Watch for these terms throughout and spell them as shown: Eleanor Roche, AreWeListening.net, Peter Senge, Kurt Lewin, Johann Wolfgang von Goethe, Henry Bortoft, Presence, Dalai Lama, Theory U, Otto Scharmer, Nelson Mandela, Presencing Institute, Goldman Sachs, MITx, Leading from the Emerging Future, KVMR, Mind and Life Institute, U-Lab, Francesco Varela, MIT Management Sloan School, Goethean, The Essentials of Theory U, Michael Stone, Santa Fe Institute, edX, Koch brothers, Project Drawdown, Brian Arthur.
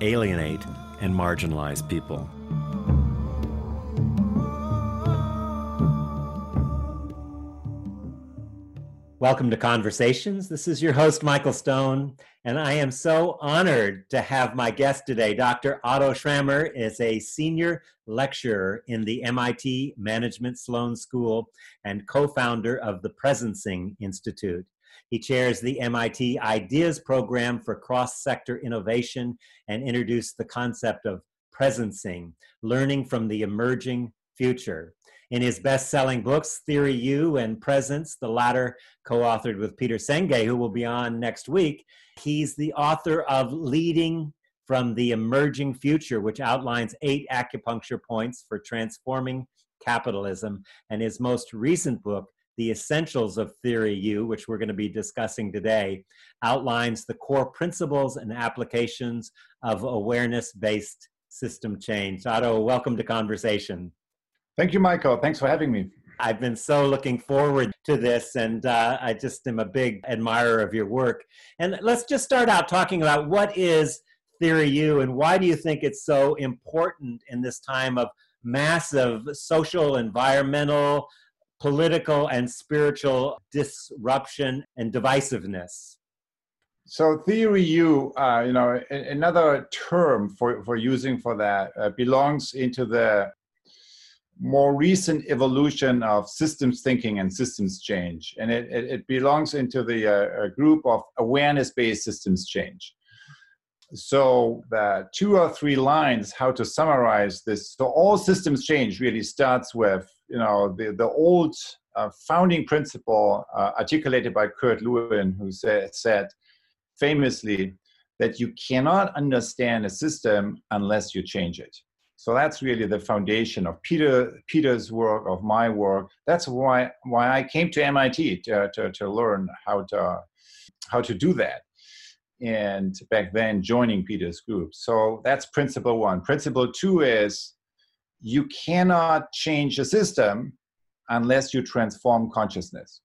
alienate, and marginalize people. Welcome to Conversations. This is your host, Michael Stone, and I am so honored to have my guest today. Dr. Otto Scharmer is a senior lecturer in the MIT Management Sloan School and co-founder of the Presencing Institute. He chairs the MIT Ideas Program for Cross-Sector Innovation and introduced the concept of presencing, learning from the emerging future. In his best-selling books, Theory U and Presence, the latter co-authored with Peter Senge, who will be on next week, he's the author of Leading from the Emerging Future, which outlines 8 acupuncture points for transforming capitalism, and his most recent book, The Essentials of Theory U, which we're going to be discussing today, outlines the core principles and applications of awareness-based system change. Otto, welcome to Conversation. Thank you, Michael. Thanks for having me. I've been so looking forward to this, and I just am a big admirer of your work. And let's just start out talking about what is Theory U, and why do you think it's so important in this time of massive social, environmental, political and spiritual disruption and divisiveness? So Theory U, another term for using for that belongs into the more recent evolution of systems thinking and systems change. And it belongs into the group of awareness-based systems change. So the 2 or 3 lines, how to summarize this. So all systems change really starts with the old founding principle articulated by Kurt Lewin, who said famously that you cannot understand a system unless you change it. So that's really the foundation of Peter's work, of my work. That's why I came to MIT to learn how to do that. And back then, joining Peter's group. So that's principle 1. Principle 2 is you cannot change a system unless you transform consciousness.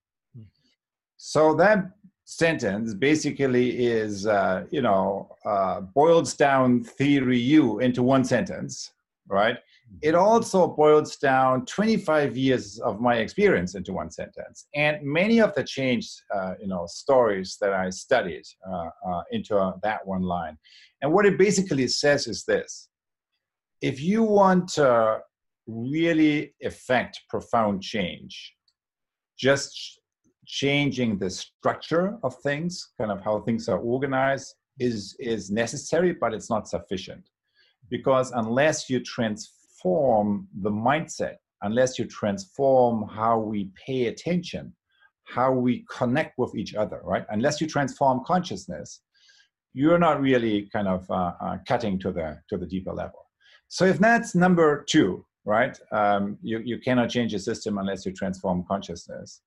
So that sentence basically is, boils down Theory U into one sentence, right? It also boils down 25 years of my experience into one sentence. And many of the change, stories that I studied into that one line. And what it basically says is this. If you want to really affect profound change, just changing the structure of things, kind of how things are organized, is necessary, but it's not sufficient. Because unless you transform the mindset, unless you transform how we pay attention, how we connect with each other, right? Unless you transform consciousness, you're not really kind of cutting to the deeper level. So if that's number 2, right? You cannot change a system unless you transform consciousness.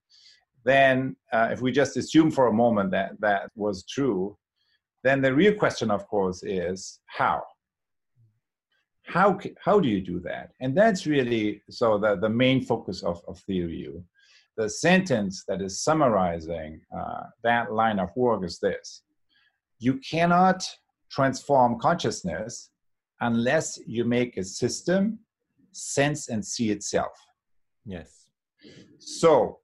Then if we just assume for a moment that was true, then the real question, of course, is how? How do you do that? And that's really so the main focus of Theory U. The sentence that is summarizing that line of work is this. You cannot transform consciousness unless you make a system sense and see itself. Yes. So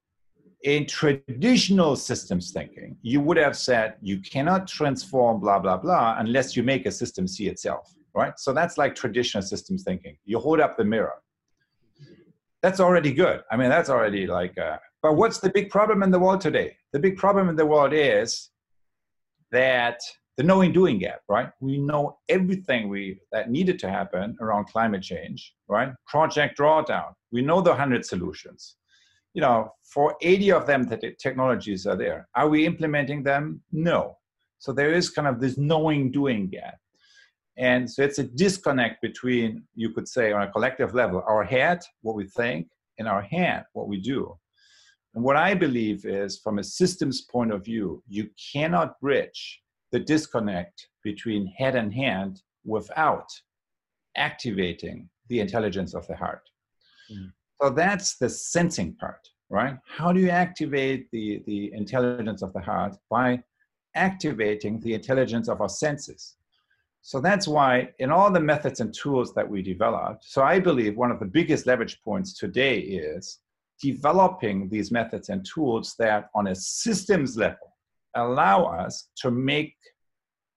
in traditional systems thinking, you would have said you cannot transform blah, blah, blah unless you make a system see itself. Right? So that's like traditional systems thinking. You hold up the mirror. That's already good. I mean, that's already like, but what's the big problem in the world today? The big problem in the world is that the knowing doing gap, right? We know everything that needed to happen around climate change, right? Project Drawdown. We know the 100 solutions. For 80 of them, the technologies are there. Are we implementing them? No. So there is kind of this knowing doing gap. And so it's a disconnect between, you could say, on a collective level, our head, what we think, and our hand, what we do. And what I believe is, from a systems point of view, you cannot bridge the disconnect between head and hand without activating the intelligence of the heart. Mm. So that's the sensing part, right? How do you activate the intelligence of the heart? By activating the intelligence of our senses. So that's why in all the methods and tools that we developed, so I believe one of the biggest leverage points today is developing these methods and tools that on a systems level allow us to make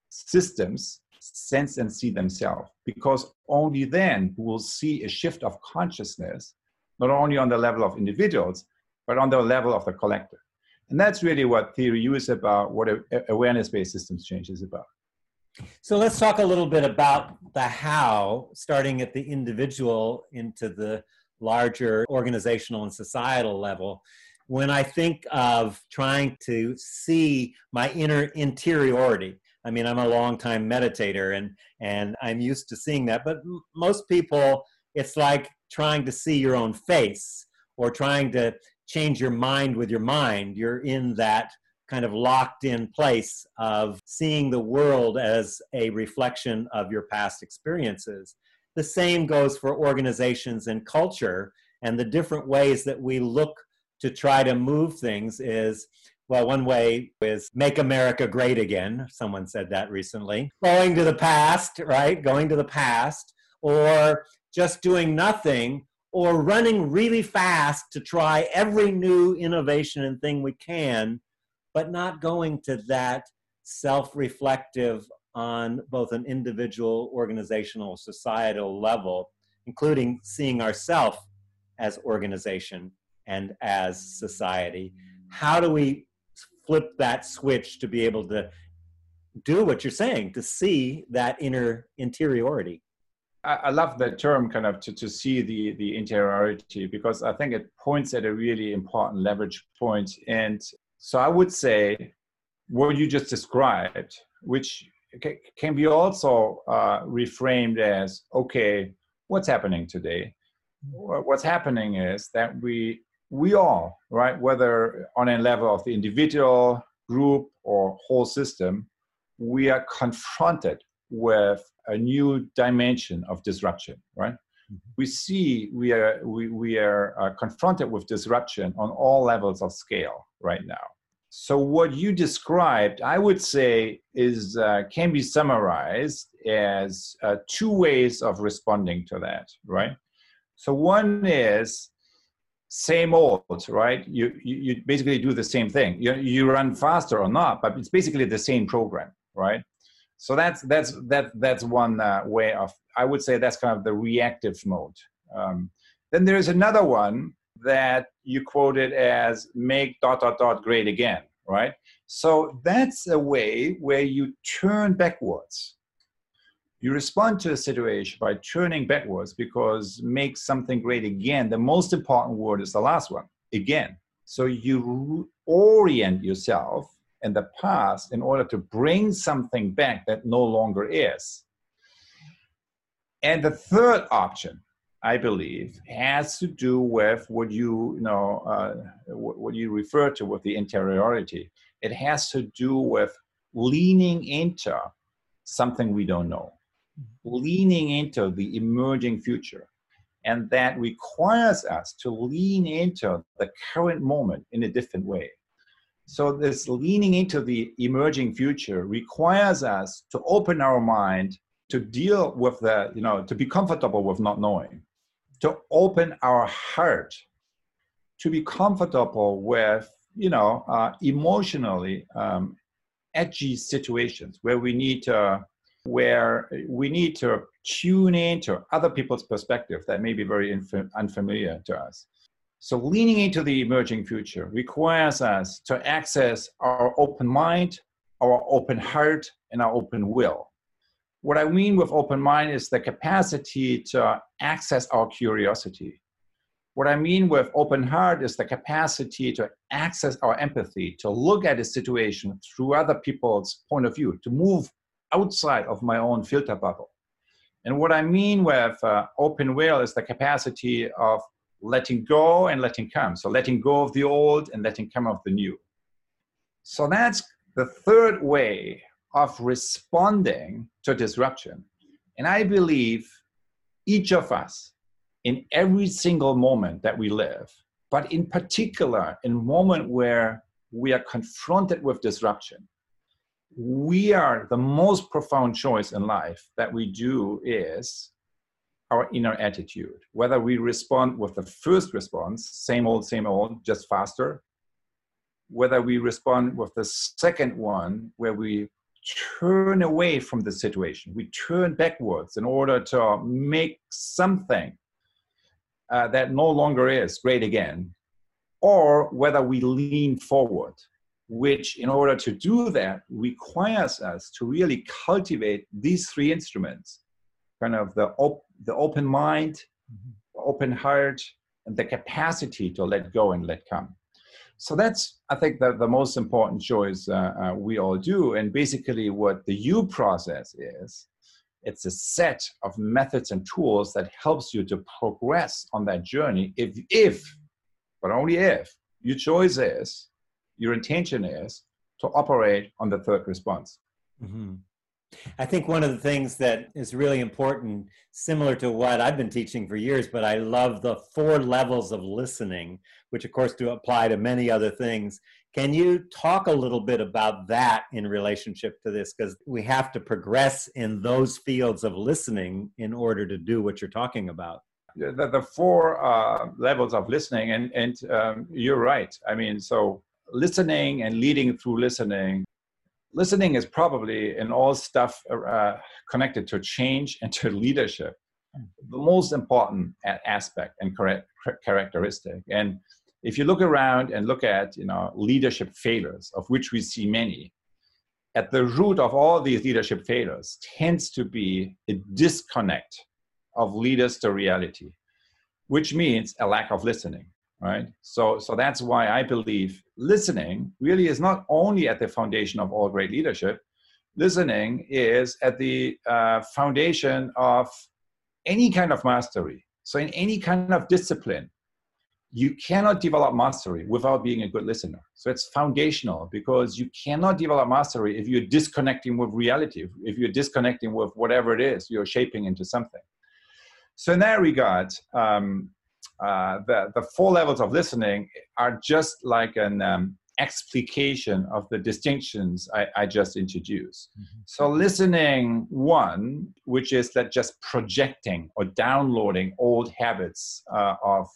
systems sense and see themselves, because only then we'll see a shift of consciousness, not only on the level of individuals, but on the level of the collective. And that's really what Theory U is about, what awareness-based systems change is about. So let's talk a little bit about the how, starting at the individual into the larger organizational and societal level. When I think of trying to see my inner interiority, I mean, I'm a longtime meditator and I'm used to seeing that, but most people, it's like trying to see your own face or trying to change your mind with your mind. You're in that kind of locked in place of seeing the world as a reflection of your past experiences. The same goes for organizations and culture, and the different ways that we look to try to move things is, well, one way is make America great again. Someone said that recently. Going to the past, right? Going to the past, or just doing nothing, or running really fast to try every new innovation and thing we can, but not going to that self-reflective on both an individual, organizational, societal level, including seeing ourselves as organization and as society. How do we flip that switch to be able to do what you're saying, to see that inner interiority? I love that term, kind of to see the interiority, because I think it points at a really important leverage point. And so I would say what you just described, which can be also reframed as, okay, what's happening today? What's happening is that we all, right, whether on a level of the individual, group, or whole system, we are confronted with a new dimension of disruption, right? Mm-hmm. We are confronted with disruption on all levels of scale right now. So what you described, I would say, is can be summarized as two ways of responding to that, right? So one is same old, right? You basically do the same thing. You run faster or not, but it's basically the same program, right? So that's one way of, I would say, that's kind of the reactive mode. Then there is another one that you quoted as make ... great again, right? So that's a way where you turn backwards. You respond to a situation by turning backwards, because make something great again, the most important word is the last one, again. So you orient yourself in the past in order to bring something back that no longer is. And the third option, I believe, has to do with what you refer to with the interiority. It has to do with leaning into something we don't know, leaning into the emerging future. And that requires us to lean into the current moment in a different way. So this leaning into the emerging future requires us to open our mind to deal with the, to be comfortable with not knowing, to open our heart, to be comfortable with, emotionally edgy situations where we need to tune into other people's perspective that may be very unfamiliar to us. So leaning into the emerging future requires us to access our open mind, our open heart, and our open will. What I mean with open mind is the capacity to access our curiosity. What I mean with open heart is the capacity to access our empathy, to look at a situation through other people's point of view, to move outside of my own filter bubble. And what I mean with open will is the capacity of letting go and letting come. So letting go of the old and letting come of the new. So that's the third way of responding to disruption. And I believe each of us in every single moment that we live, but in particular in a moment where we are confronted with disruption, we are the most profound choice in life that we do is our inner attitude, whether we respond with the first response, same old, just faster, whether we respond with the second one, where we turn away from the situation, we turn backwards in order to make something that no longer is great again, or whether we lean forward, which in order to do that requires us to really cultivate these three instruments, kind of the open mind, the open heart, and the capacity to let go and let come. So that's, I think, the most important choice we all do. And basically what the U process is, it's a set of methods and tools that helps you to progress on that journey if but only if, your choice is, your intention is, to operate on the third response. Mm-hmm. I think one of the things that is really important, similar to what I've been teaching for years, but I love the four levels of listening, which of course do apply to many other things. Can you talk a little bit about that in relationship to this? Because we have to progress in those fields of listening in order to do what you're talking about. The four levels of listening, and you're right. I mean, so listening and leading through listening. Listening is probably in all stuff connected to change and to leadership, the most important aspect and characteristic. And if you look around and look at, you know, leadership failures, of which we see many, at the root of all these leadership failures tends to be a disconnect of leaders to reality, which means a lack of listening. Right? So that's why I believe listening really is not only at the foundation of all great leadership. Listening is at the foundation of any kind of mastery. So in any kind of discipline, you cannot develop mastery without being a good listener. So it's foundational, because you cannot develop mastery if you're disconnecting with reality, if you're disconnecting with whatever it is you're shaping into something. So in that regard, the four levels of listening are just like an explication of the distinctions I just introduced. Mm-hmm. So listening one, which is that just projecting or downloading old habits of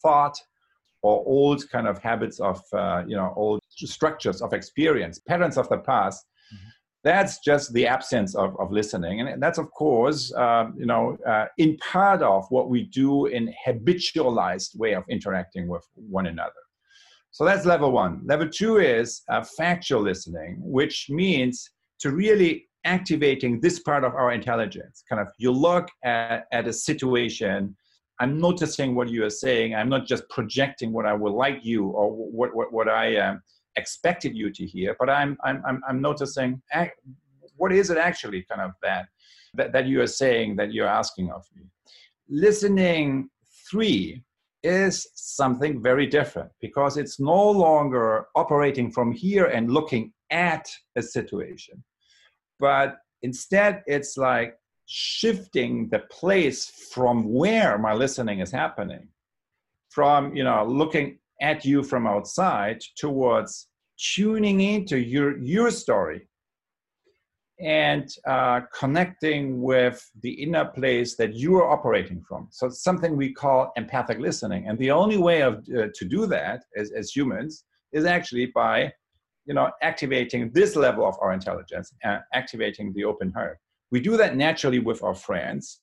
thought, or old kind of habits of, old structures of experience, patterns of the past. Mm-hmm. That's just the absence of listening. And that's, of course, in part of what we do in habitualized way of interacting with one another. So that's level one. Level two is factual listening, which means to really activating this part of our intelligence. Kind of you look at a situation, I'm noticing what you are saying, I'm not just projecting what I would like you or what I am. Expected you to hear, but I'm noticing what is it actually kind of that you are saying, that you're asking of me. Listening three is something very different, because it's no longer operating from here and looking at a situation, but instead it's like shifting the place from where my listening is happening, from looking at you from outside towards tuning into your story and connecting with the inner place that you are operating from. So it's something we call empathic listening. And the only way to do that as humans is actually by activating this level of our intelligence, activating the open heart. We do that naturally with our friends.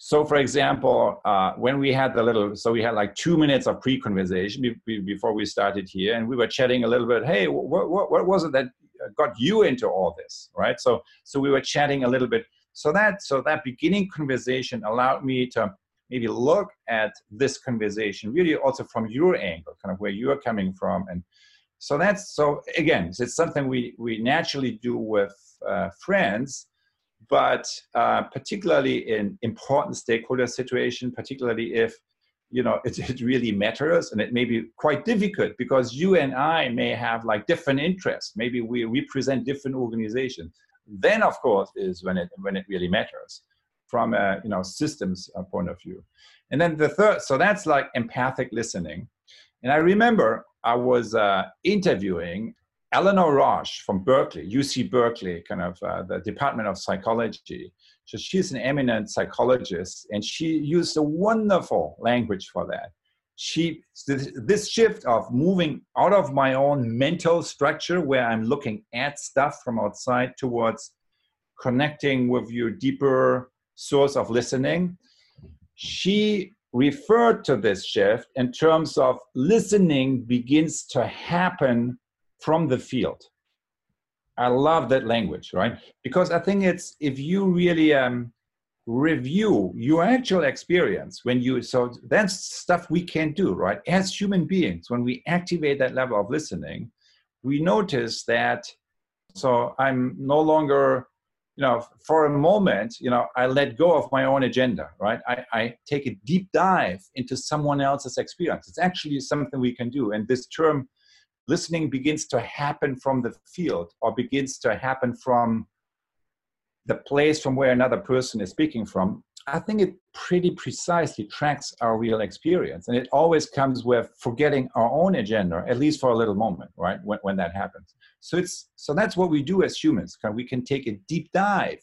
So for example, when we had we had like 2 minutes of pre-conversation before we started here, and we were chatting a little bit, hey, what was it that got you into all this, right? So we were chatting a little bit. So that beginning conversation allowed me to maybe look at this conversation really also from your angle, kind of where you are coming from. And so again, it's something we naturally do with friends. But particularly in important stakeholder situation, particularly if it really matters, and it may be quite difficult because you and I may have like different interests. Maybe we represent different organizations. Then, of course, is when it really matters from a systems point of view. And then the third, so that's like empathic listening. And I remember I was interviewing Eleanor Roche from Berkeley, UC Berkeley, kind of the Department of Psychology. So she's an eminent psychologist, and she used a wonderful language for that. This shift of moving out of my own mental structure where I'm looking at stuff from outside towards connecting with your deeper source of listening, she referred to this shift in terms of listening begins to happen from the field. I love that language, right? Because I think it's, if you really review your actual experience, so that's stuff we can do, right? As human beings, when we activate that level of listening, we notice that, so I'm no longer, for a moment, I let go of my own agenda, right? I take a deep dive into someone else's experience. It's actually something we can do. And this term, listening begins to happen from the field, or begins to happen from the place from where another person is speaking from, I think it pretty precisely tracks our real experience. And it always comes with forgetting our own agenda, at least for a little moment, right, when that happens. So that's what we do as humans. We can take a deep dive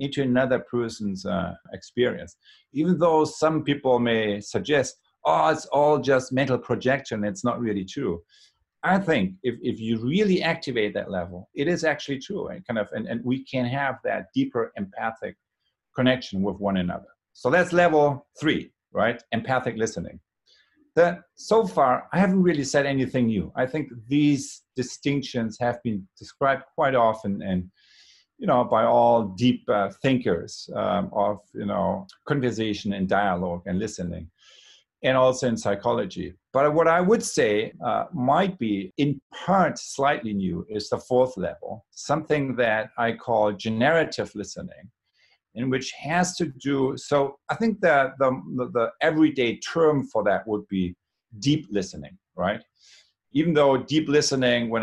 into another person's experience. Even though some people may suggest, oh, it's all just mental projection, it's not really true. I think if you really activate that level, it is actually true, and and we can have that deeper empathic connection with one another. So that's level 3, right? Empathic listening. So far, I haven't really said anything new. I think these distinctions have been described quite often, and by all deep thinkers of conversation and dialogue and listening, and also in psychology. But what I would say might be in part slightly new is the 4th level, something that I call generative listening, in which has to do, so I think that the everyday term for that would be deep listening, right? Even though deep listening, when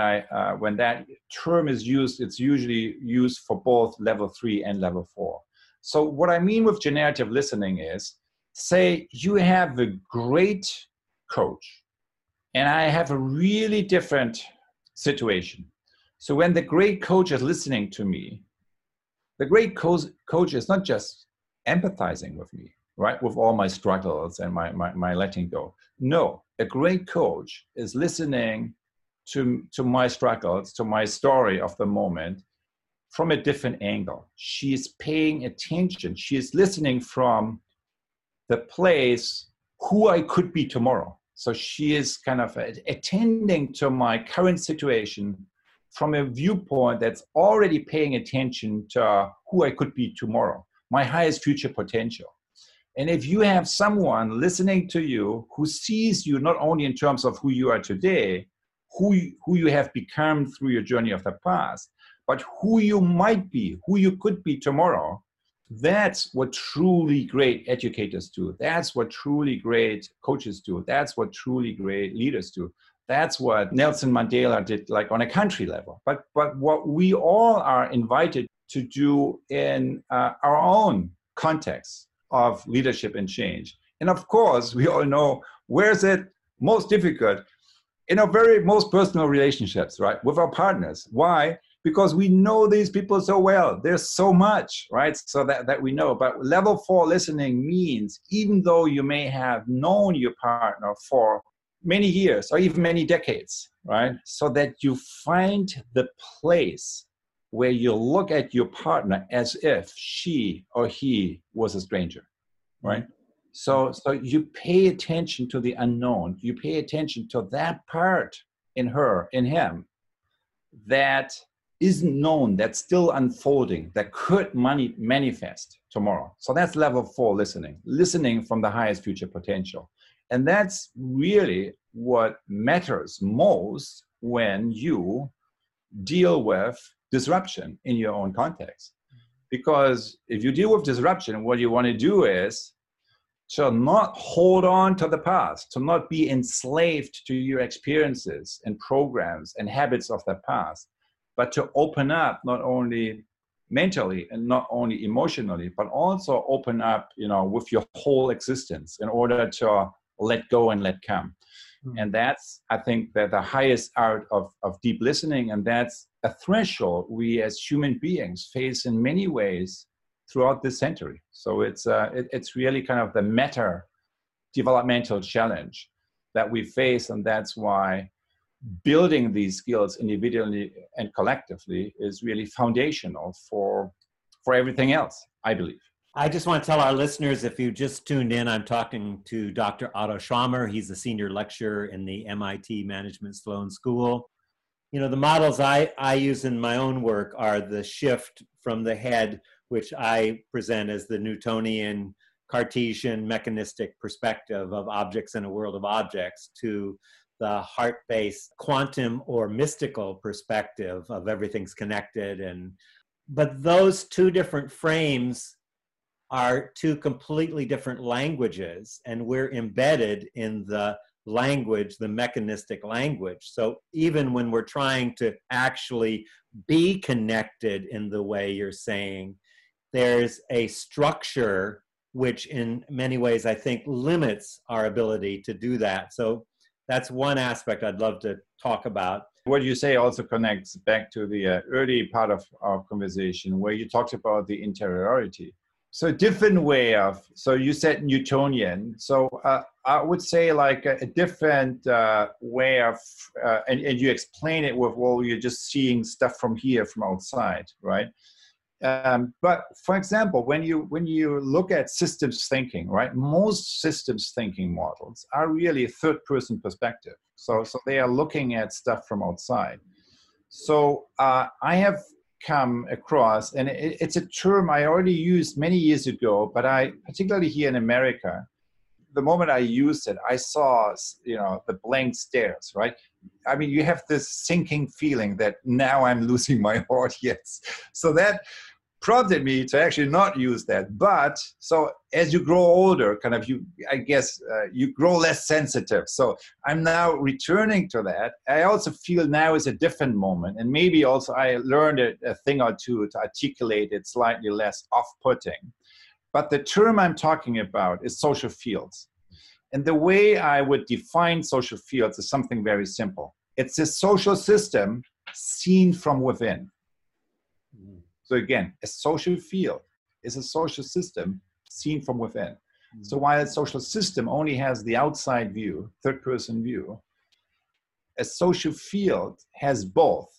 that term is used, it's usually used for both level 3 and level 4. So what I mean with generative listening is, say you have a great coach and I have a really different situation. So when the great coach is listening to me, the great coach is not just empathizing with me, right? With all my struggles and my letting go. No, a great coach is listening to my struggles, to my story of the moment from a different angle. She is paying attention. She is listening from the place who I could be tomorrow. So she is kind of attending to my current situation from a viewpoint that's already paying attention to who I could be tomorrow, my highest future potential. And if you have someone listening to you who sees you not only in terms of who you are today, who you have become through your journey of the past, but who you might be, who you could be tomorrow, that's what truly great educators do. That's what truly great coaches do. That's what truly great leaders do. That's what Nelson Mandela did, like on a country level. But what we all are invited to do in our own context of leadership and change. And of course, we all know where's it most difficult in our very most personal relationships, right? With our partners. Why? Because we know these people so well. There's so much, right? So that we know. But level 4 listening means, even though you may have known your partner for many years or even many decades, right? So that you find the place where you look at your partner as if she or he was a stranger, right? So you pay attention to the unknown. You pay attention to that part in her, in him, that isn't known, that's still unfolding, that could manifest tomorrow. So that's level 4 listening, listening from the highest future potential. And that's really what matters most when you deal with disruption in your own context. Because if you deal with disruption, what you want to do is to not hold on to the past, to not be enslaved to your experiences and programs and habits of the past, but to open up not only mentally and not only emotionally, but also open up, you know, with your whole existence in order to let go and let come. Mm. And that's, I think, that the highest art of deep listening. And that's a threshold we as human beings face in many ways throughout this century. So it's really kind of the meta developmental challenge that we face. And that's why building these skills individually and collectively is really foundational for everything else, I believe. I just want to tell our listeners, if you just tuned in, I'm talking to Dr. Otto Scharmer. He's a senior lecturer in the MIT Management Sloan School. You know, the models I use in my own work are the shift from the head, which I present as the Newtonian, Cartesian, mechanistic perspective of objects in a world of objects, to the heart-based quantum or mystical perspective of everything's connected. But those two different frames are two completely different languages, and we're embedded in the language, the mechanistic language. So even when we're trying to actually be connected in the way you're saying, there's a structure which in many ways I think limits our ability to do that. So that's one aspect I'd love to talk about. What you say also connects back to the early part of our conversation where you talked about the interiority. So different way of, so you said Newtonian. So I would say like a different way of, and you explain it with, well, you're just seeing stuff from here, from outside, right? But for example, when you look at systems thinking, right, most systems thinking models are really third-person perspective. So they are looking at stuff from outside. So I have come across, and it's a term I already used many years ago, but I, particularly here in America, the moment I used it, I saw, you know, the blank stares, right? I mean, you have this sinking feeling that now I'm losing my audience. So that prompted me to actually not use that. But so as you grow older, kind of you, I guess you grow less sensitive. So I'm now returning to that. I also feel now is a different moment. And maybe also I learned a thing or two to articulate it slightly less off-putting. But the term I'm talking about is social fields. And the way I would define social fields is something very simple. It's a social system seen from within. Mm. So again, a social field is a social system seen from within. Mm. So while a social system only has the outside view, third-person view, a social field has both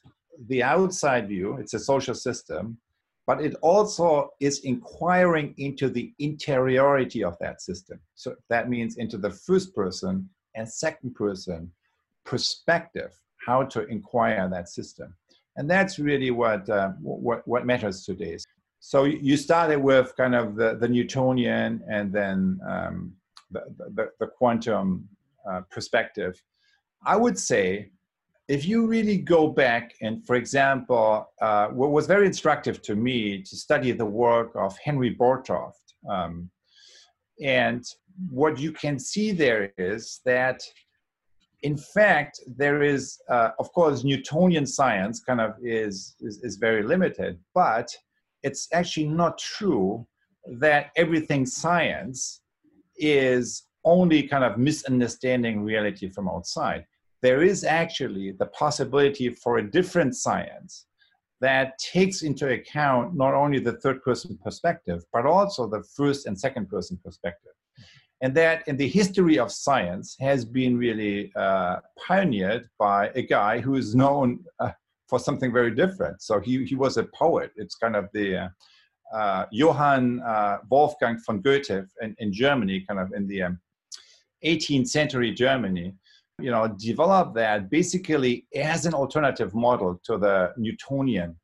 the outside view, it's a social system, but it also is inquiring into the interiority of that system. So that means into the first person and second person perspective, how to inquire that system. And that's really what matters today. So you started with kind of the Newtonian and then the quantum perspective. I would say, if you really go back and, for example, what was very instructive to me to study the work of Henry Bortoft, and what you can see there is that, in fact, there is, of course, Newtonian science kind of is very limited, but it's actually not true that everything science is only kind of misunderstanding reality from outside. There is actually the possibility for a different science that takes into account not only the third-person perspective, but also the first and second-person perspective. And that in the history of science has been really pioneered by a guy who is known for something very different. So he was a poet. It's kind of the Johann Wolfgang von Goethe in Germany, kind of in the 18th century Germany. You know, develop that basically as an alternative model to the Newtonian,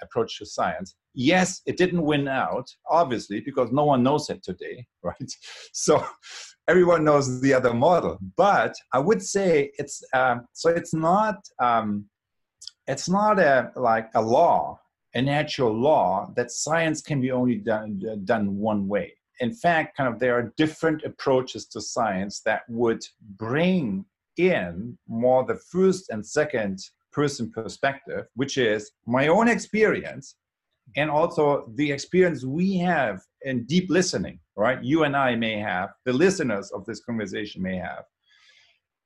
approach to science. Yes, it didn't win out, obviously, because no one knows it today, right? So everyone knows the other model. But I would say it's so it's not a law a natural law that science can be only done one way. In fact, kind of there are different approaches to science that would bring in more the first and second person perspective, which is my own experience and also the experience we have in deep listening, right? You and I may have, the listeners of this conversation may have,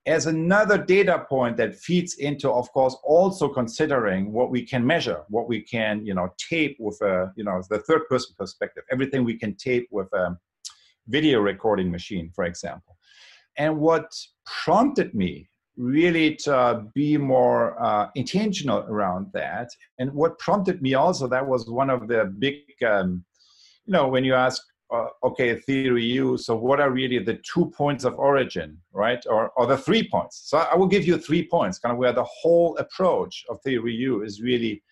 as another data point that feeds into, of course, also considering what we can measure, what we can, tape with a, the third person perspective, everything we can tape with a video recording machine, for example. And what prompted me really to be more intentional around that, and what prompted me also, that was one of the big, when you ask, okay, Theory U, so what are really the 2 points of origin, right? Or the 3 points. So I will give you 3 points, kind of where the whole approach of Theory U is really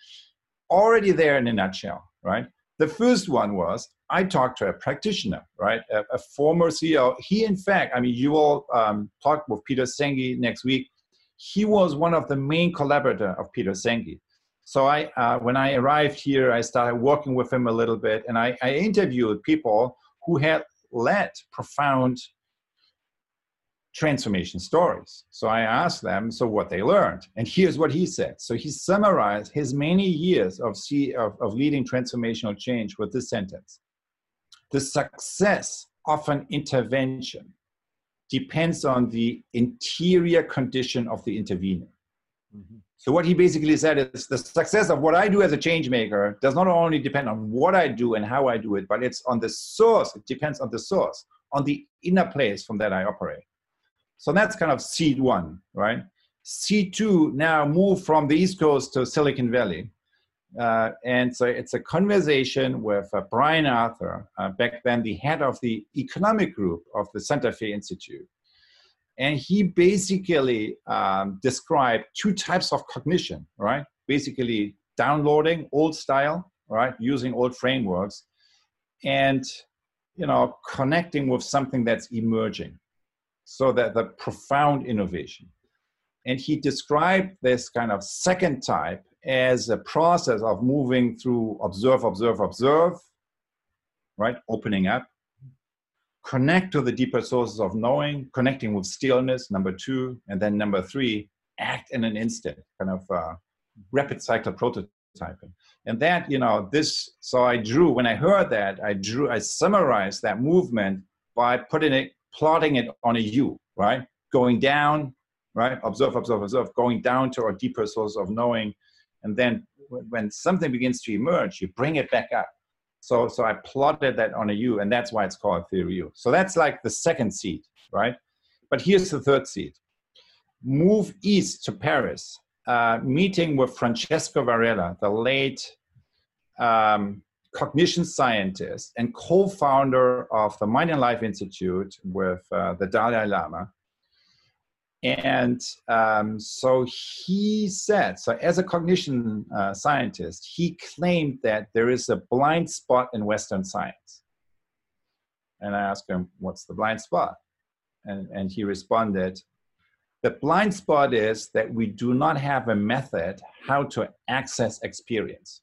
already there in a nutshell, right? The first one was, I talked to a practitioner, right? A former CEO. He, in fact, I mean, you will talk with Peter Senge next week. He was one of the main collaborators of Peter Senge. So I, when I arrived here, I started working with him a little bit, and I interviewed people who had led profound transformation stories. So I asked them, so what they learned, and here's what he said. So he summarized his many years of leading transformational change with this sentence. The success of an intervention depends on the interior condition of the intervener. Mm-hmm. So what he basically said is the success of what I do as a change maker does not only depend on what I do and how I do it, but it's on the source. It depends on the source, on the inner place from that I operate. So that's kind of seed one, right? Seed two now moved from the East Coast to Silicon Valley. And so it's a conversation with Brian Arthur, back then the head of the economic group of the Santa Fe Institute. And he basically described two types of cognition, right? Basically downloading old style, right? Using old frameworks and, connecting with something that's emerging. So that the profound innovation. And he described this kind of second type as a process of moving through observe, observe, observe, right? Opening up. Connect to the deeper sources of knowing, connecting with stillness, number two, and then number three, act in an instant, kind of rapid cycle prototyping. And that, so I drew, when I heard that, I summarized that movement by plotting it on a U, right? Going down, right? Observe, observe, observe, going down to our deeper source of knowing. And then when something begins to emerge, you bring it back up. So I plotted that on a U, and that's why it's called Theory U. So that's like the second seed, right? But here's the third seed. Move east to Paris, meeting with Francesco Varela, the late cognition scientist and co-founder of the Mind and Life Institute with the Dalai Lama. And so he said, so as a cognition scientist, he claimed that there is a blind spot in Western science. And I asked him, what's the blind spot? And he responded, the blind spot is that we do not have a method how to access experience.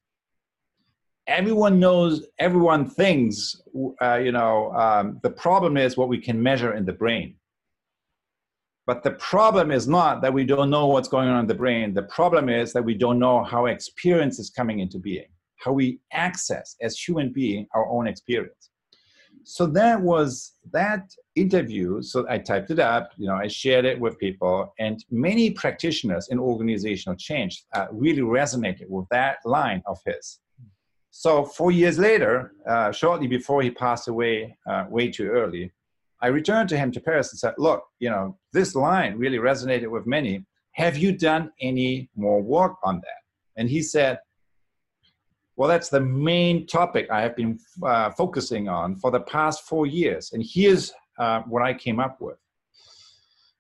Everyone knows, everyone thinks, the problem is what we can measure in the brain. But the problem is not that we don't know what's going on in the brain. The problem is that we don't know how experience is coming into being, how we access as human being our own experience. So that was that interview. So I typed it up, I shared it with people, and many practitioners in organizational change really resonated with that line of his. So 4 years later, shortly before he passed away, way too early, I returned to him to Paris and said, look, this line really resonated with many. Have you done any more work on that? And he said, well, that's the main topic I have been focusing on for the past 4 years. And here's what I came up with.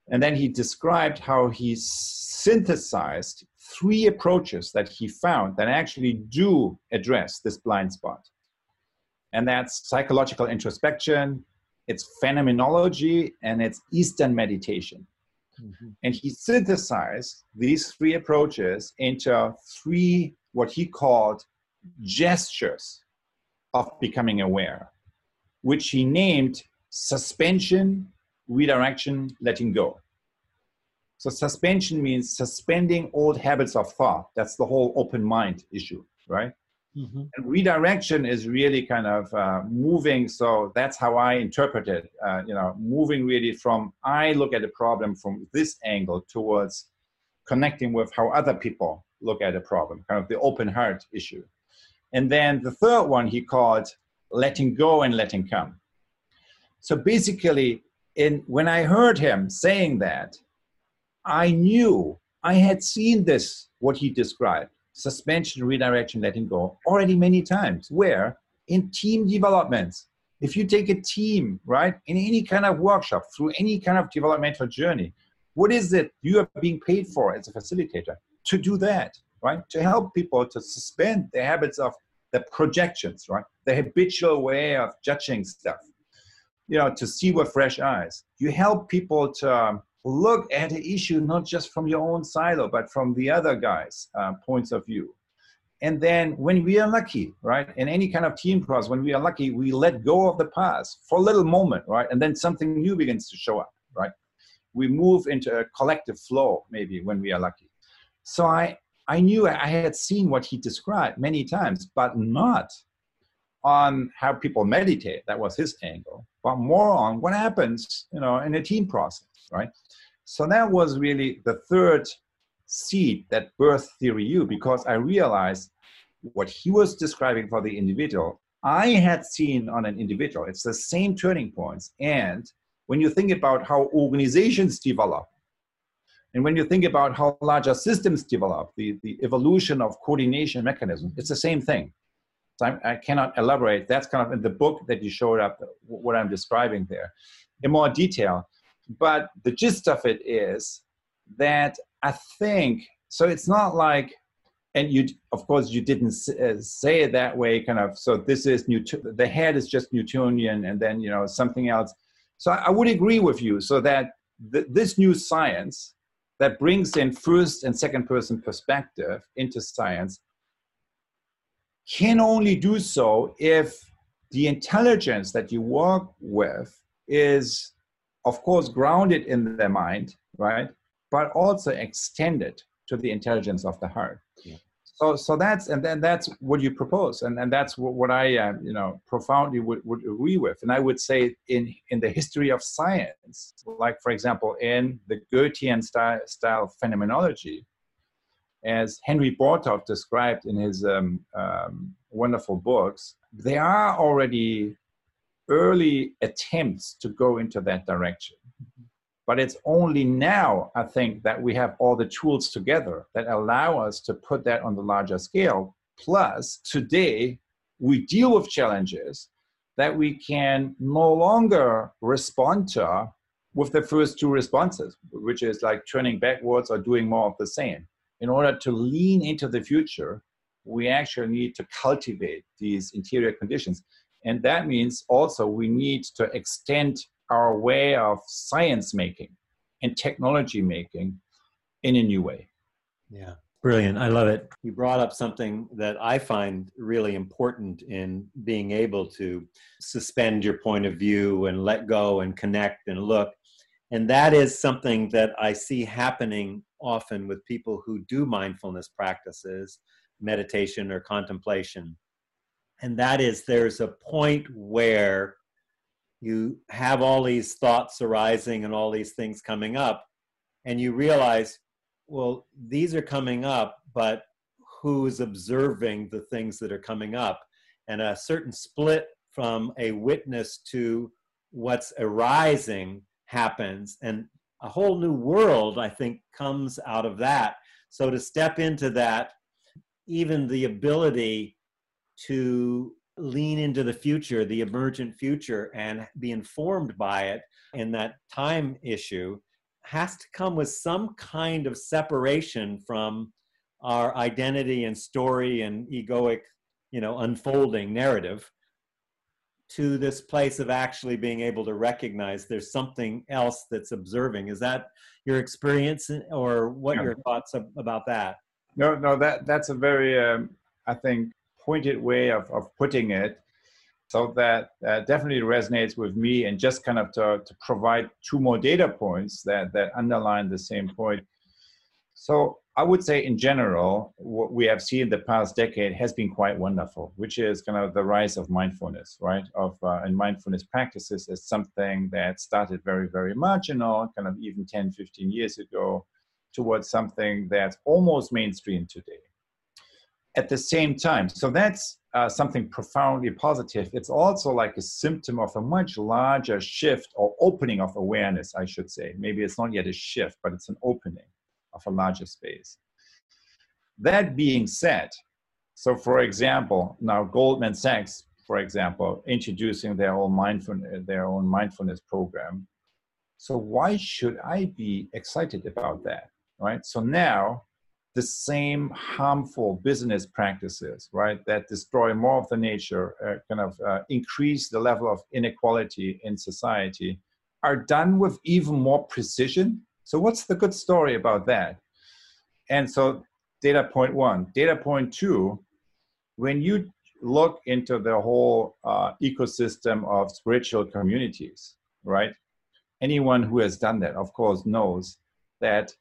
And then he described how he synthesized 3 approaches that he found that actually do address this blind spot. And that's psychological introspection, it's phenomenology, and it's Eastern meditation. Mm-hmm. And he synthesized these 3 approaches into 3, what he called gestures of becoming aware, which he named suspension, redirection, letting go. So suspension means suspending old habits of thought. That's the whole open mind issue, right? Mm-hmm. And redirection is really kind of moving. So that's how I interpret it, moving really from, I look at a problem from this angle towards connecting with how other people look at a problem, kind of the open heart issue. And then the third one he called letting go and letting come. So basically, when I heard him saying that, I knew I had seen this, what he described, suspension, redirection, letting go, already many times. Where? In team developments. If you take a team, right, in any kind of workshop, through any kind of developmental journey, what is it you are being paid for as a facilitator? To do that, right? To help people to suspend the habits of the projections, right? The habitual way of judging stuff, to see with fresh eyes. You help people to look at an issue not just from your own silo, but from the other guys' points of view. And then when we are lucky, right, in any kind of team process, when we are lucky, we let go of the past for a little moment, right? And then something new begins to show up, right? We move into a collective flow, maybe, when we are lucky. So I knew I had seen what he described many times, but not on how people meditate. That was his angle, but more on what happens, in a team process, right? So that was really the third seed that birthed Theory U, because I realized what he was describing for the individual, I had seen on an individual. It's the same turning points. And when you think about how organizations develop, and when you think about how larger systems develop, the evolution of coordination mechanism, it's the same thing. So I cannot elaborate. That's kind of in the book that you showed up, what I'm describing there in more detail. But the gist of it is that I think, so it's not like, and you, of course, you didn't say it that way, kind of, so this is, the head is just Newtonian, and then, something else. So I would agree with you, so that this new science that brings in first and second person perspective into science can only do so if the intelligence that you work with is, of course, grounded in the mind, right? But also extended to the intelligence of the heart. Yeah. So that's, and then that's what you propose. And that's what I, profoundly would agree with. And I would say in the history of science, like, for example, in the Goethean style phenomenology, as Henry Bortoft described in his wonderful books, there are already early attempts to go into that direction. But it's only now, I think, that we have all the tools together that allow us to put that on the larger scale. Plus, today, we deal with challenges that we can no longer respond to with the first two responses, which is like turning backwards or doing more of the same. In order to lean into the future, we actually need to cultivate these interior conditions. And that means also we need to extend our way of science making and technology making in a new way. Yeah, brilliant. I love it. You brought up something that I find really important in being able to suspend your point of view and let go and connect and look. And that is something that I see happening often with people who do mindfulness practices, meditation or contemplation. And that is, there's a point where you have all these thoughts arising and all these things coming up, and you realize, well, these are coming up, but who's observing the things that are coming up? And a certain split from a witness to what's arising happens, and a whole new world, I think, comes out of that. So to step into that, even the ability to lean into the future, the emergent future, and be informed by it in that time issue has to come with some kind of separation from our identity and story and egoic, unfolding narrative, to this place of actually being able to recognize there's something else that's observing. Is that your experience, or what your thoughts about that? No, that's a very, I think, pointed way of putting it. So that definitely resonates with me, and just kind of to provide two more data points that underline the same point. So I would say in general, what we have seen the past decade has been quite wonderful, which is kind of the rise of mindfulness, right? And mindfulness practices is something that started very, very marginal, kind of even 10, 15 years ago, towards something that's almost mainstream today. At the same time, so that's something profoundly positive. It's also like a symptom of a much larger shift or opening of awareness, I should say. Maybe it's not yet a shift, but it's an opening of a larger space. That being said, so for example, now Goldman Sachs, for example, introducing their own mindfulness program. So why should I be excited about that, right? So now, the same harmful business practices, right, that destroy more of the nature, increase the level of inequality in society, are done with even more precision. So what's the good story about that? And so data point one. Data point two, when you look into the whole ecosystem of spiritual communities, right, anyone who has done that, of course, knows that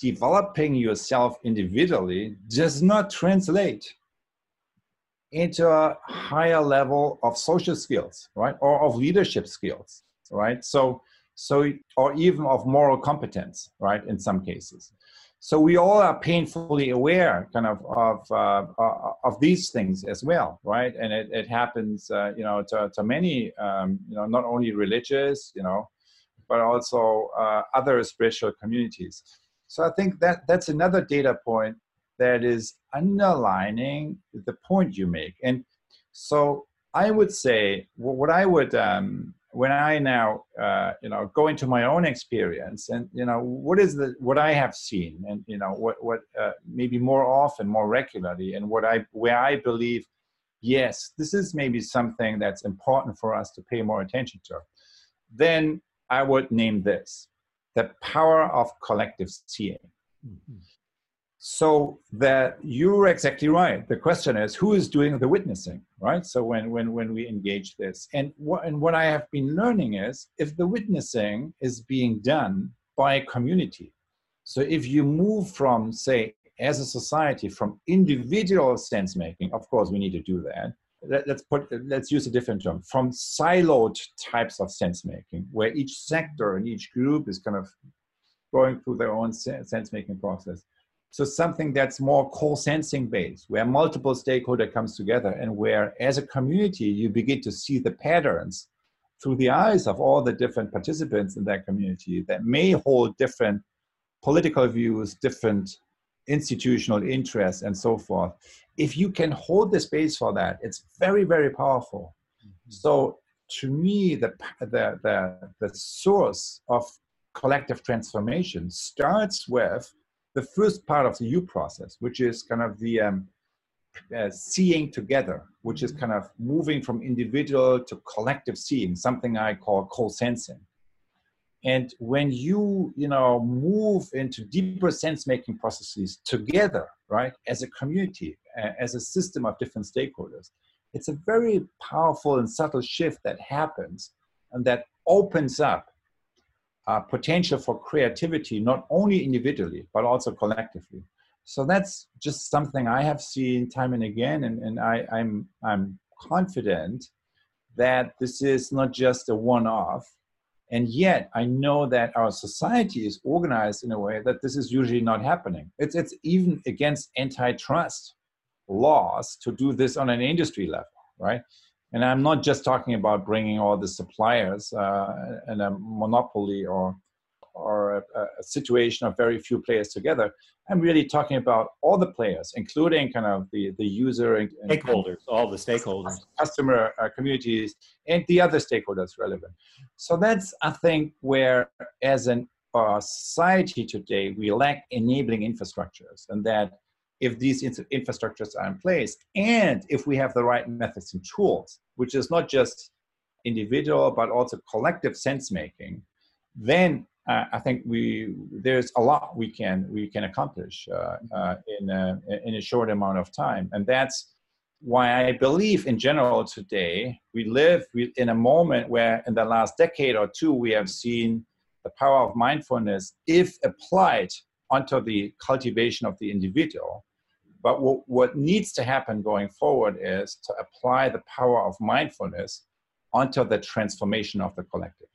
developing yourself individually does not translate into a higher level of social skills, right? Or of leadership skills, right? So, or even of moral competence, right? In some cases. So we all are painfully aware kind of these things as well, right? And it happens, to many, not only religious, but also other spiritual communities. So I think that's another data point that is underlining the point you make. And so I would say what I would, when I now, go into my own experience and, what I have seen and, what maybe more often, more regularly, and where I believe, yes, this is maybe something that's important for us to pay more attention to, then I would name this. The power of collective seeing. Mm-hmm. So that you're exactly right. The question is, who is doing the witnessing, right? So when we engage this, and what I have been learning is, if the witnessing is being done by a community, so if you move from, say, as a society, from individual sense making, of course we need to do that. Let's use a different term, from siloed types of sense making, where each sector and each group is kind of going through their own sense making process. So something that's more co-sensing based, where multiple stakeholder comes together and where as a community, you begin to see the patterns through the eyes of all the different participants in that community that may hold different political views, different institutional interests and so forth. If you can hold the space for that, it's very, very powerful. Mm-hmm. So to me, the source of collective transformation starts with the first part of the U process, which is kind of the seeing together, which is kind of moving from individual to collective seeing, something I call co-sensing. And when you, move into deeper sense-making processes together, right, as a community, as a system of different stakeholders, it's a very powerful and subtle shift that happens and that opens up potential for creativity, not only individually, but also collectively. So that's just something I have seen time and again, and I'm confident that this is not just a one-off. And yet, I know that our society is organized in a way that this is usually not happening. It's even against antitrust laws to do this on an industry level, right? And I'm not just talking about bringing all the suppliers and a monopoly or a situation of very few players together. I'm really talking about all the players, including kind of the user and stakeholders, all the stakeholders, customer communities, and the other stakeholders relevant. So that's, I think, where as a society today, we lack enabling infrastructures, and that if these infrastructures are in place, and if we have the right methods and tools, which is not just individual, but also collective sense-making, then I think there's a lot we can accomplish in a short amount of time, and that's why I believe in general today, we live in a moment where in the last decade or two, we have seen the power of mindfulness if applied onto the cultivation of the individual. But what needs to happen going forward is to apply the power of mindfulness onto the transformation of the collective.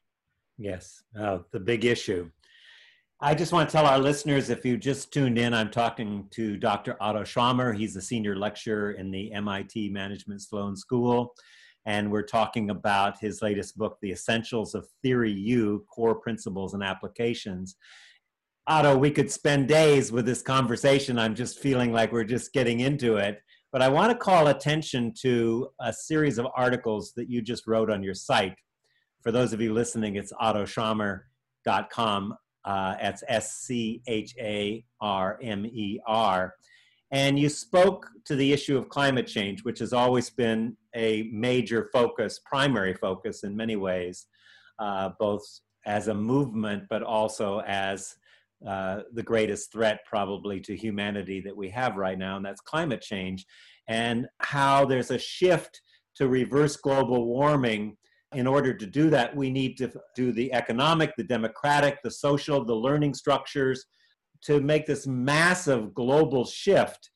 Yes, the big issue. I just want to tell our listeners, if you just tuned in, I'm talking to Dr. Otto Scharmer. He's a senior lecturer in the MIT Management Sloan School. And we're talking about his latest book, The Essentials of Theory U, Core Principles and Applications. Otto, we could spend days with this conversation. I'm just feeling like we're just getting into it. But I want to call attention to a series of articles that you just wrote on your site. For those of you listening, it's ottoscharmer.com. That's S-C-H-A-R-M-E-R. And you spoke to the issue of climate change, which has always been a major focus, primary focus in many ways, both as a movement, but also as the greatest threat probably to humanity that we have right now, and that's climate change, and how there's a shift to reverse global warming. In order to do that, we need to do the economic, the democratic, the social, the learning structures to make this massive global shift.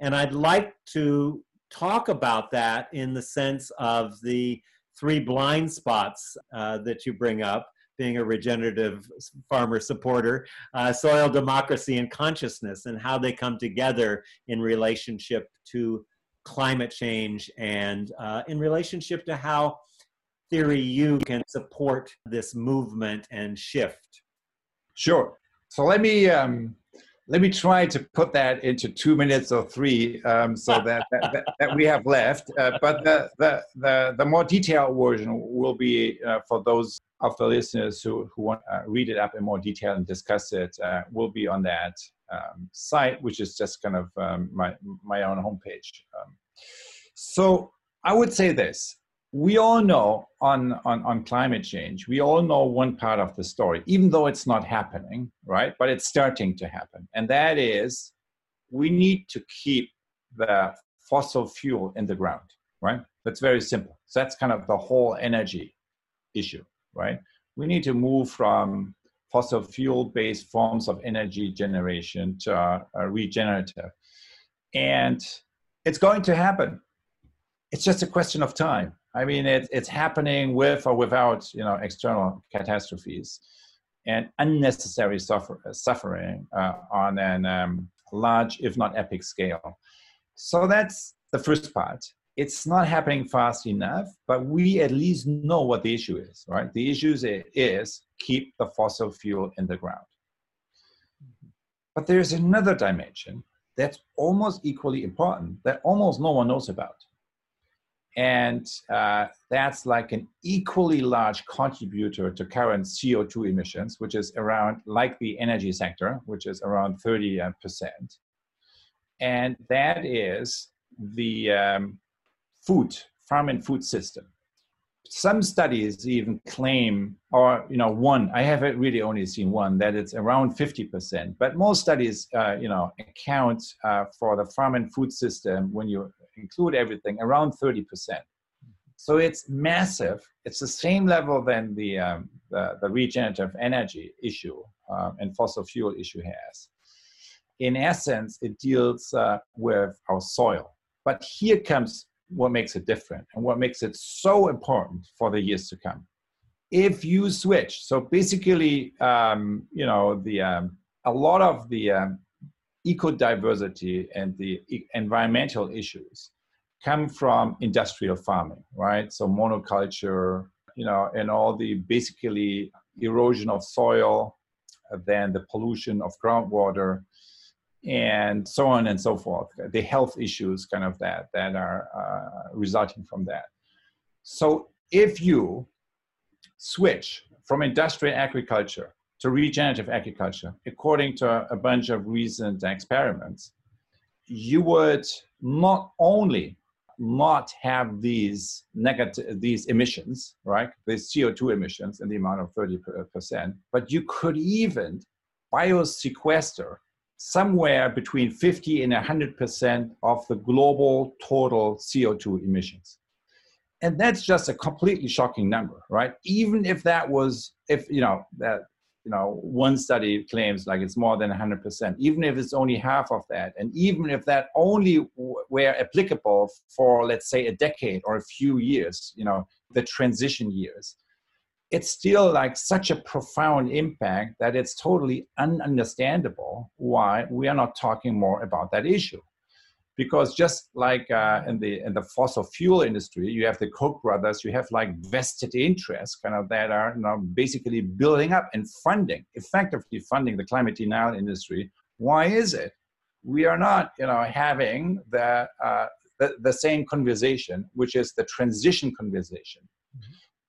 And I'd like to talk about that in the sense of the three blind spots that you bring up, being a regenerative farmer supporter, soil, democracy, and consciousness, and how they come together in relationship to climate change and in relationship to how Theory U can support this movement and shift. Sure. So let me try to put that into 2 minutes or three, so that we have left. But the more detailed version will be for those of the listeners who want to read it up in more detail and discuss it, will be on that site, which is just kind of my own homepage. So I would say this. We all know on climate change, we all know one part of the story, even though it's not happening, right? But it's starting to happen. And that is, we need to keep the fossil fuel in the ground, right? That's very simple. So that's kind of the whole energy issue, right? We need to move from fossil fuel-based forms of energy generation to regenerative. And it's going to happen. It's just a question of time. I mean, it's happening with or without, external catastrophes and unnecessary suffering on an large, if not epic scale. So that's the first part. It's not happening fast enough, but we at least know what the issue is, right? The issue is keep the fossil fuel in the ground. But there's another dimension that's almost equally important that almost no one knows about. And that's like an equally large contributor to current CO2 emissions, which is around, like the energy sector, which is around 30%. And that is the farm and food system. Some studies even claim, or, I haven't really only seen one, that it's around 50%. But most studies, account for the farm and food system when you include everything, around 30%. So it's massive. It's the same level than the regenerative energy issue and fossil fuel issue has. In essence, it deals with our soil. But here comes what makes it different and what makes it so important for the years to come. If you switch, so basically, a lot of the eco-diversity and the environmental issues come from industrial farming, right? So monoculture, and all the basically erosion of soil, then the pollution of groundwater, and so on and so forth. The health issues kind of that are resulting from that. So if you switch from industrial agriculture to regenerative agriculture, according to a bunch of recent experiments, you would not only not have these these emissions, right? These CO2 emissions in the amount of 30%, but you could even biosequester somewhere between 50 and 100% of the global total CO2 emissions. And that's just a completely shocking number, right? Even if that was, if you know, that, you know, one study claims like it's more than 100%, even if it's only half of that, and even if that only were applicable for, let's say, a decade or a few years, you know, the transition years, it's still like such a profound impact that it's totally ununderstandable why we are not talking more about that issue. Because just like in the fossil fuel industry, you have the Koch brothers, you have like vested interests kind of that are, you know, basically building up and funding, effectively funding the climate denial industry. Why is it we are not, you know, having the same conversation, which is the transition conversation,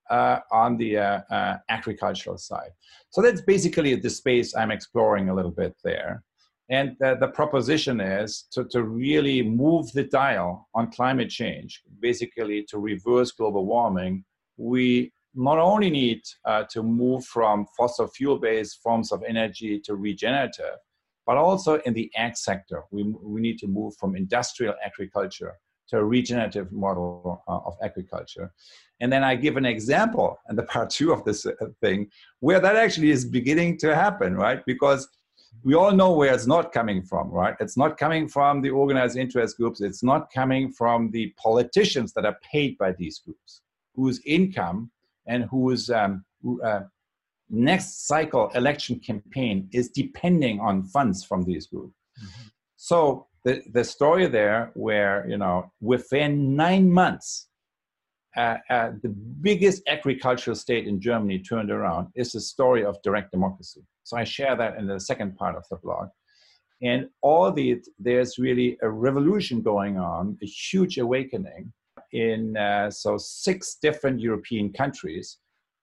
on the agricultural side? So that's basically the space I'm exploring a little bit there. And the proposition is to really move the dial on climate change, basically to reverse global warming. We not only need to move from fossil fuel-based forms of energy to regenerative, but also in the ag sector, we need to move from industrial agriculture to a regenerative model of agriculture. And then I give an example in the part 2 of this thing, where that actually is beginning to happen, right? Because we all know where it's not coming from, right? It's not coming from the organized interest groups. It's not coming from the politicians that are paid by these groups, whose income and whose next cycle election campaign is depending on funds from these groups. Mm-hmm. So the story there where, you know, within 9 months, the biggest agricultural state in Germany turned around is the story of direct democracy. So I share that in the second part of the blog. And there's really a revolution going on, a huge awakening in 6 different European countries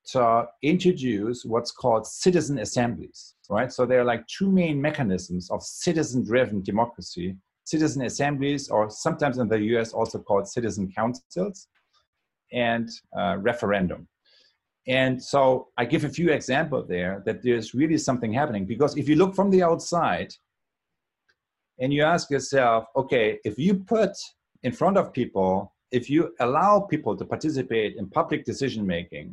to introduce what's called citizen assemblies, right? So there are like 2 main mechanisms of citizen-driven democracy: citizen assemblies, or sometimes in the US also called citizen councils, and referendum. And so I give a few examples there that there's really something happening, because if you look from the outside and you ask yourself, okay, if you put in front of people, if you allow people to participate in public decision-making,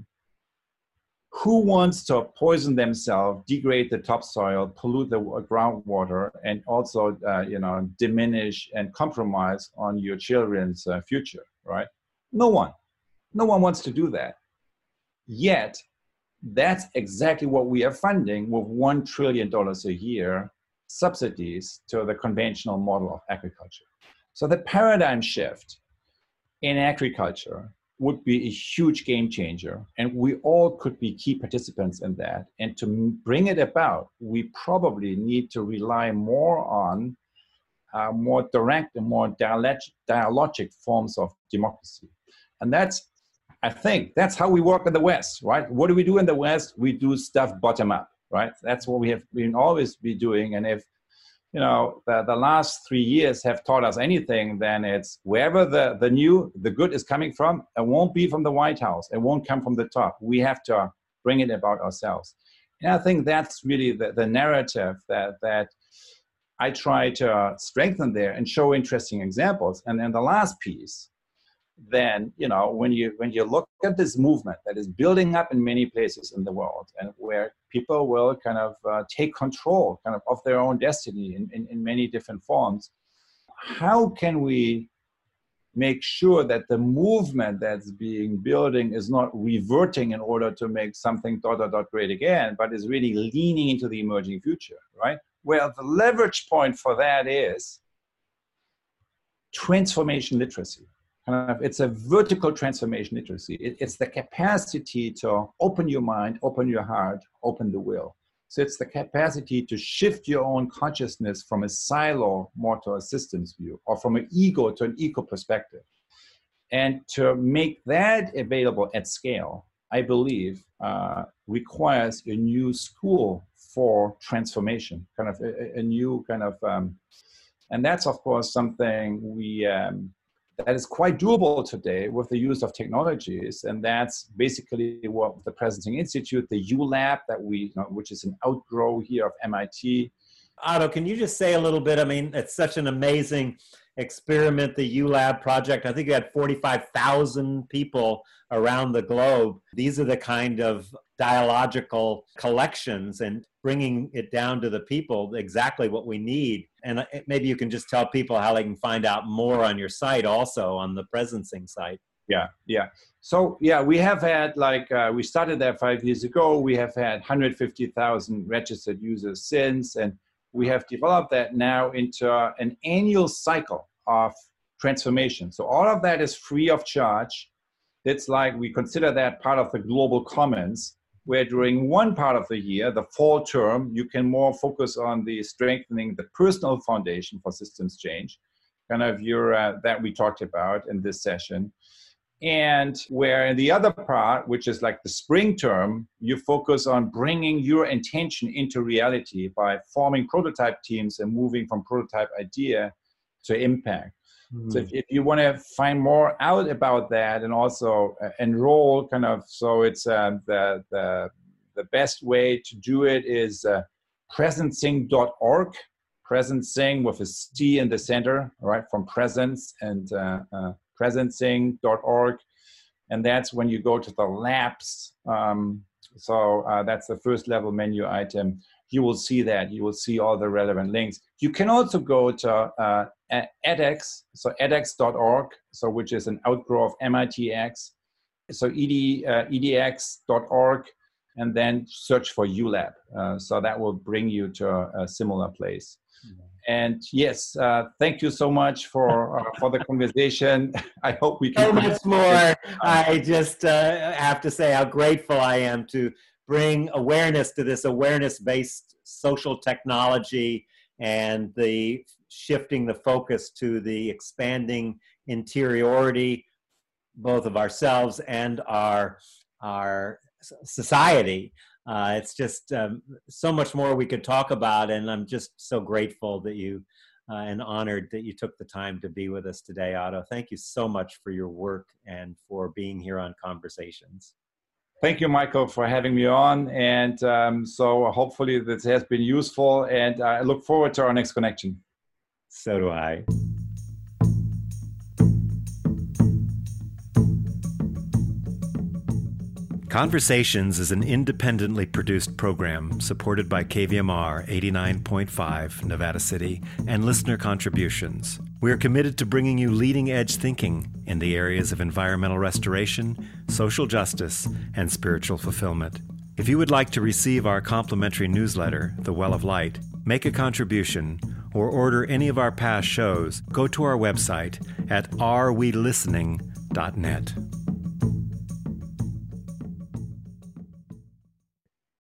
who wants to poison themselves, degrade the topsoil, pollute the groundwater, and also, you know, diminish and compromise on your children's future, right? No one. No one wants to do that. Yet, that's exactly what we are funding with $1 trillion a year subsidies to the conventional model of agriculture. So the paradigm shift in agriculture would be a huge game changer, and we all could be key participants in that. And to bring it about, we probably need to rely more on more direct and more dialogic forms of democracy. And that's, I think, that's how we work in the West, right? What do we do in the West? We do stuff bottom up, right? That's what we have been always be doing. And if, you know, the last 3 years have taught us anything, then it's wherever the good is coming from, it won't be from the White House. It won't come from the top. We have to bring it about ourselves. And I think that's really the narrative that I try to strengthen there and show interesting examples. And then the last piece, then, you know, when you look at this movement that is building up in many places in the world, and where people will kind of take control kind of their own destiny in many different forms, how can we make sure that the movement that's being building is not reverting in order to make something ... great again, but is really leaning into the emerging future, right? Well, the leverage point for that is transformation literacy. It's a vertical transformation literacy. It's the capacity to open your mind, open your heart, open the will. So it's the capacity to shift your own consciousness from a silo more to a systems view, or from an ego to an eco perspective. And to make that available at scale, I believe, requires a new school for transformation, kind of a new kind of, and that's, of course, something we, that is quite doable today with the use of technologies. And that's basically what the Presencing Institute, the U-Lab, that we, you know, which is an outgrow here of MIT, Otto, can you just say a little bit? I mean, it's such an amazing experiment, the U-Lab project. I think you had 45,000 people around the globe. These are the kind of dialogical collections and bringing it down to the people, exactly what we need. And maybe you can just tell people how they can find out more on your site, also on the Presencing site. Yeah. So yeah, we have had we started there 5 years ago. We have had 150,000 registered users since, and we have developed that now into an annual cycle of transformation. So all of that is free of charge. It's like we consider that part of the global commons, where during one part of the year, the fall term, you can more focus on the strengthening the personal foundation for systems change, kind of your that we talked about in this session. And where in the other part, which is like the spring term, you focus on bringing your intention into reality by forming prototype teams and moving from prototype idea to impact. Mm-hmm. So if you want to find more out about that and also enroll kind of, so it's the best way to do it is presencing.org, Presencing with a C in the center, right, from presence and presencing.org, and that's when you go to the labs. So that's the first level menu item. You will see that. You will see all the relevant links. You can also go to edX, so edX.org, so which is an outgrowth of MITx, so edX.org, and then search for U-Lab. So that will bring you to a similar place. Mm-hmm. And yes, thank you so much for the conversation. I hope we can. So much more. I just have to say how grateful I am to bring awareness to this awareness-based social technology and the shifting the focus to the expanding interiority, both of ourselves and our society. It's just so much more we could talk about, and I'm just so grateful that you and honored that you took the time to be with us today, Otto. Thank you so much for your work and for being here on Conversations. Thank you, Michael, for having me on, and so hopefully this has been useful, and I look forward to our next connection. So do I. Conversations is an independently produced program supported by KVMR 89.5 Nevada City and listener contributions. We are committed to bringing you leading-edge thinking in the areas of environmental restoration, social justice, and spiritual fulfillment. If you would like to receive our complimentary newsletter, The Well of Light, make a contribution, or order any of our past shows, go to our website at AreWeListening.net.